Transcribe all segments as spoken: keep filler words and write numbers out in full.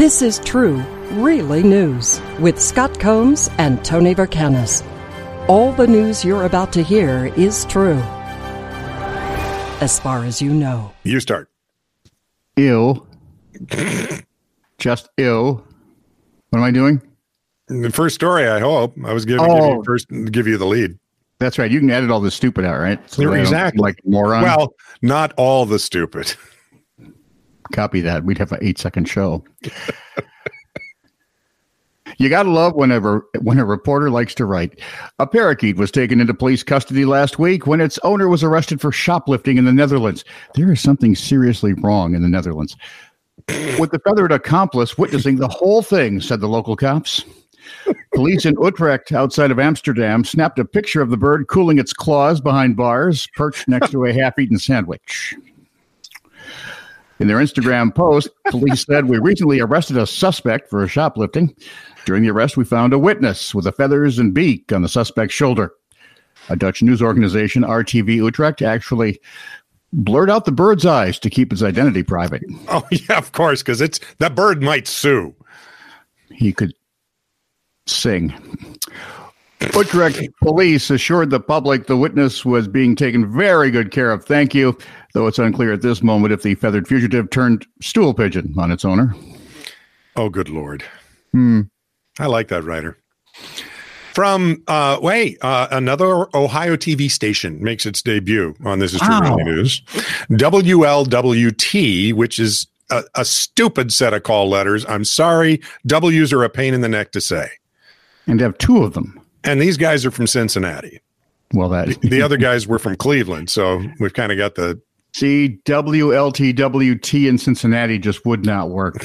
This is true, really news with Scott Combs and Tony Vercanis. All the news you're about to hear is true, as far as you know. You start. Ew. Just ew. What am I doing? The first story, I hope. I was giving oh. give you first give you the lead. That's right. You can edit all the stupid out, right? So exactly. Like moron. Well, not all the stupid. Copy that. We'd have an eight-second show. You gotta love whenever when a reporter likes to write. A parakeet was taken into police custody last week when its owner was arrested for shoplifting in the Netherlands. There is something seriously wrong in the Netherlands. With the feathered accomplice witnessing the whole thing, said the local cops. Police in Utrecht, outside of Amsterdam, snapped a picture of the bird cooling its claws behind bars, perched next to a half-eaten sandwich. In their Instagram post, police said, "We recently arrested a suspect for shoplifting. During the arrest, we found a witness with the feathers and beak on the suspect's shoulder." A Dutch news organization, R T V Utrecht, actually blurred out the bird's eyes to keep its identity private. Oh, yeah, of course, because it's the bird might sue. He could sing. Utrecht police assured the public the witness was being taken very good care of. Thank you. Though it's unclear at this moment if the feathered fugitive turned stool pigeon on its owner. Oh, good Lord. Hmm. I like that writer. From, uh, wait, uh, another Ohio T V station makes its debut on This Is True wow. News. W L W T, which is a, a stupid set of call letters. I'm sorry. W's are a pain in the neck to say. And have two of them. And these guys are from Cincinnati. Well, that the other guys were from Cleveland, so we've kind of got the see W L T W T in Cincinnati just would not work.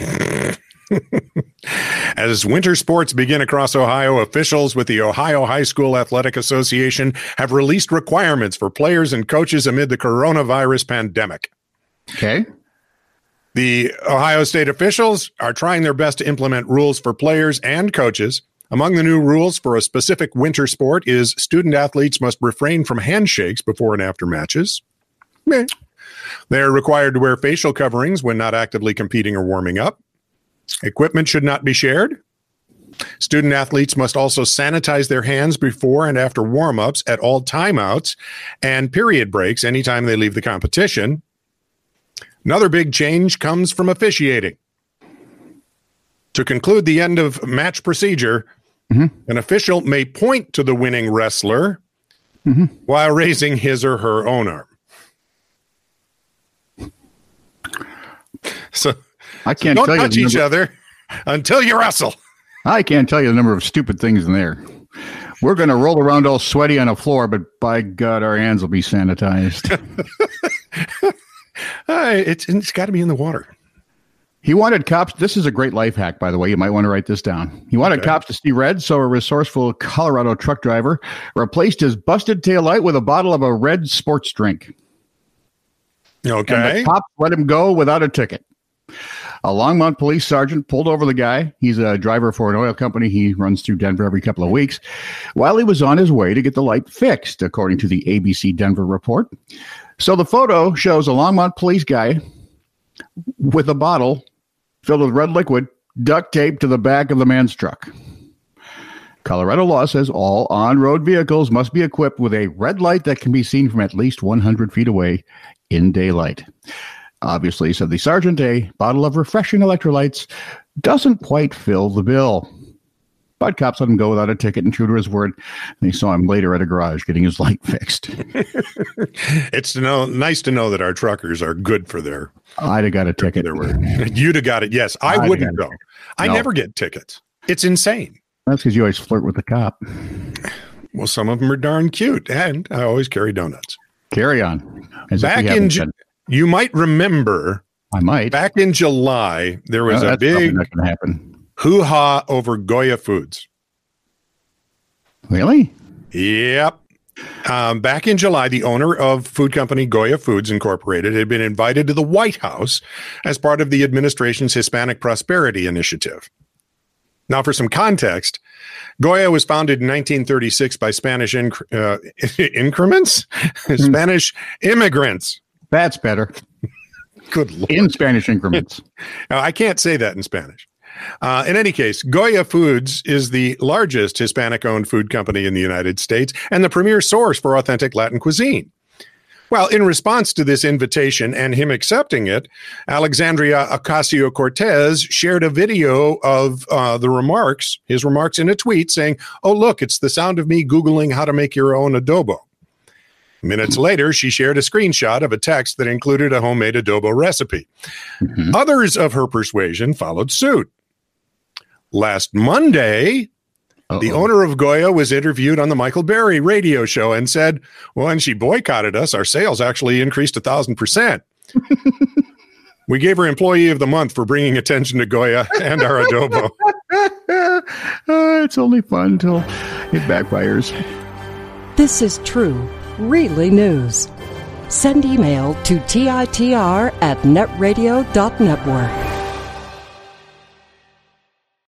As winter sports begin across Ohio, officials with the Ohio High School Athletic Association have released requirements for players and coaches amid the coronavirus pandemic. Okay. The Ohio State officials are trying their best to implement rules for players and coaches. Among the new rules for a specific winter sport is student-athletes must refrain from handshakes before and after matches. Meh. They're required to wear facial coverings when not actively competing or warming up. Equipment should not be shared. Student-athletes must also sanitize their hands before and after warm-ups at all timeouts and period breaks anytime they leave the competition. Another big change comes from officiating. To conclude the end of match procedure, mm-hmm. an official may point to the winning wrestler mm-hmm. while raising his or her own arm. So I can't so don't tell touch you each number- other until you wrestle. I can't tell you the number of stupid things in there. We're going to roll around all sweaty on a floor, but by God, our hands will be sanitized. uh, it's it's got to be in the water. He wanted cops. This is a great life hack, by the way. You might want to write this down. He wanted okay. cops to see red, so a resourceful Colorado truck driver replaced his busted taillight with a bottle of a red sports drink. Okay. And the cops let him go without a ticket. A Longmont police sergeant pulled over the guy. He's a driver for an oil company. He runs through Denver every couple of weeks while he was on his way to get the light fixed, according to the A B C Denver report. So the photo shows a Longmont police guy with a bottle filled with red liquid, duct taped to the back of the man's truck. Colorado law says all on-road vehicles must be equipped with a red light that can be seen from at least one hundred feet away in daylight. Obviously, said the sergeant, a bottle of refreshing electrolytes doesn't quite fill the bill. But cops let him go without a ticket and true to his word. They saw him later at a garage getting his light fixed. It's to know, nice to know that our truckers are good for their... I'd have got a ticket. You'd have got it. Yes, I I'd wouldn't though. I no. never get tickets. It's insane. That's because you always flirt with the cop. Well, some of them are darn cute, and I always carry donuts. Carry on. As back in, Ju- you might remember. I might. Back in July, there was no, a big not gonna happen. hoo-ha over Goya Foods. Really? Yep. Um, back in July, the owner of food company Goya Foods Incorporated had been invited to the White House as part of the administration's Hispanic Prosperity Initiative. Now, for some context, Goya was founded in nineteen thirty-six by Spanish inc- uh, increments, Spanish immigrants. That's better. Good Lord. In Spanish increments. Now, I can't say that in Spanish. Uh, in any case, Goya Foods is the largest Hispanic-owned food company in the United States and the premier source for authentic Latin cuisine. Well, in response to this invitation and him accepting it, Alexandria Ocasio-Cortez shared a video of uh, the remarks, his remarks in a tweet saying, "Oh, look, it's the sound of me Googling how to make your own adobo." Minutes later, she shared a screenshot of a text that included a homemade adobo recipe. Mm-hmm. Others of her persuasion followed suit. Last Monday, Uh-oh. the owner of Goya was interviewed on the Michael Barry radio show and said, "When she boycotted us, our sales actually increased a thousand percent. We gave her Employee of the Month for bringing attention to Goya and our adobo." uh, it's only fun until it backfires. This is true. Really news. Send email to T I T R at net radio dot network.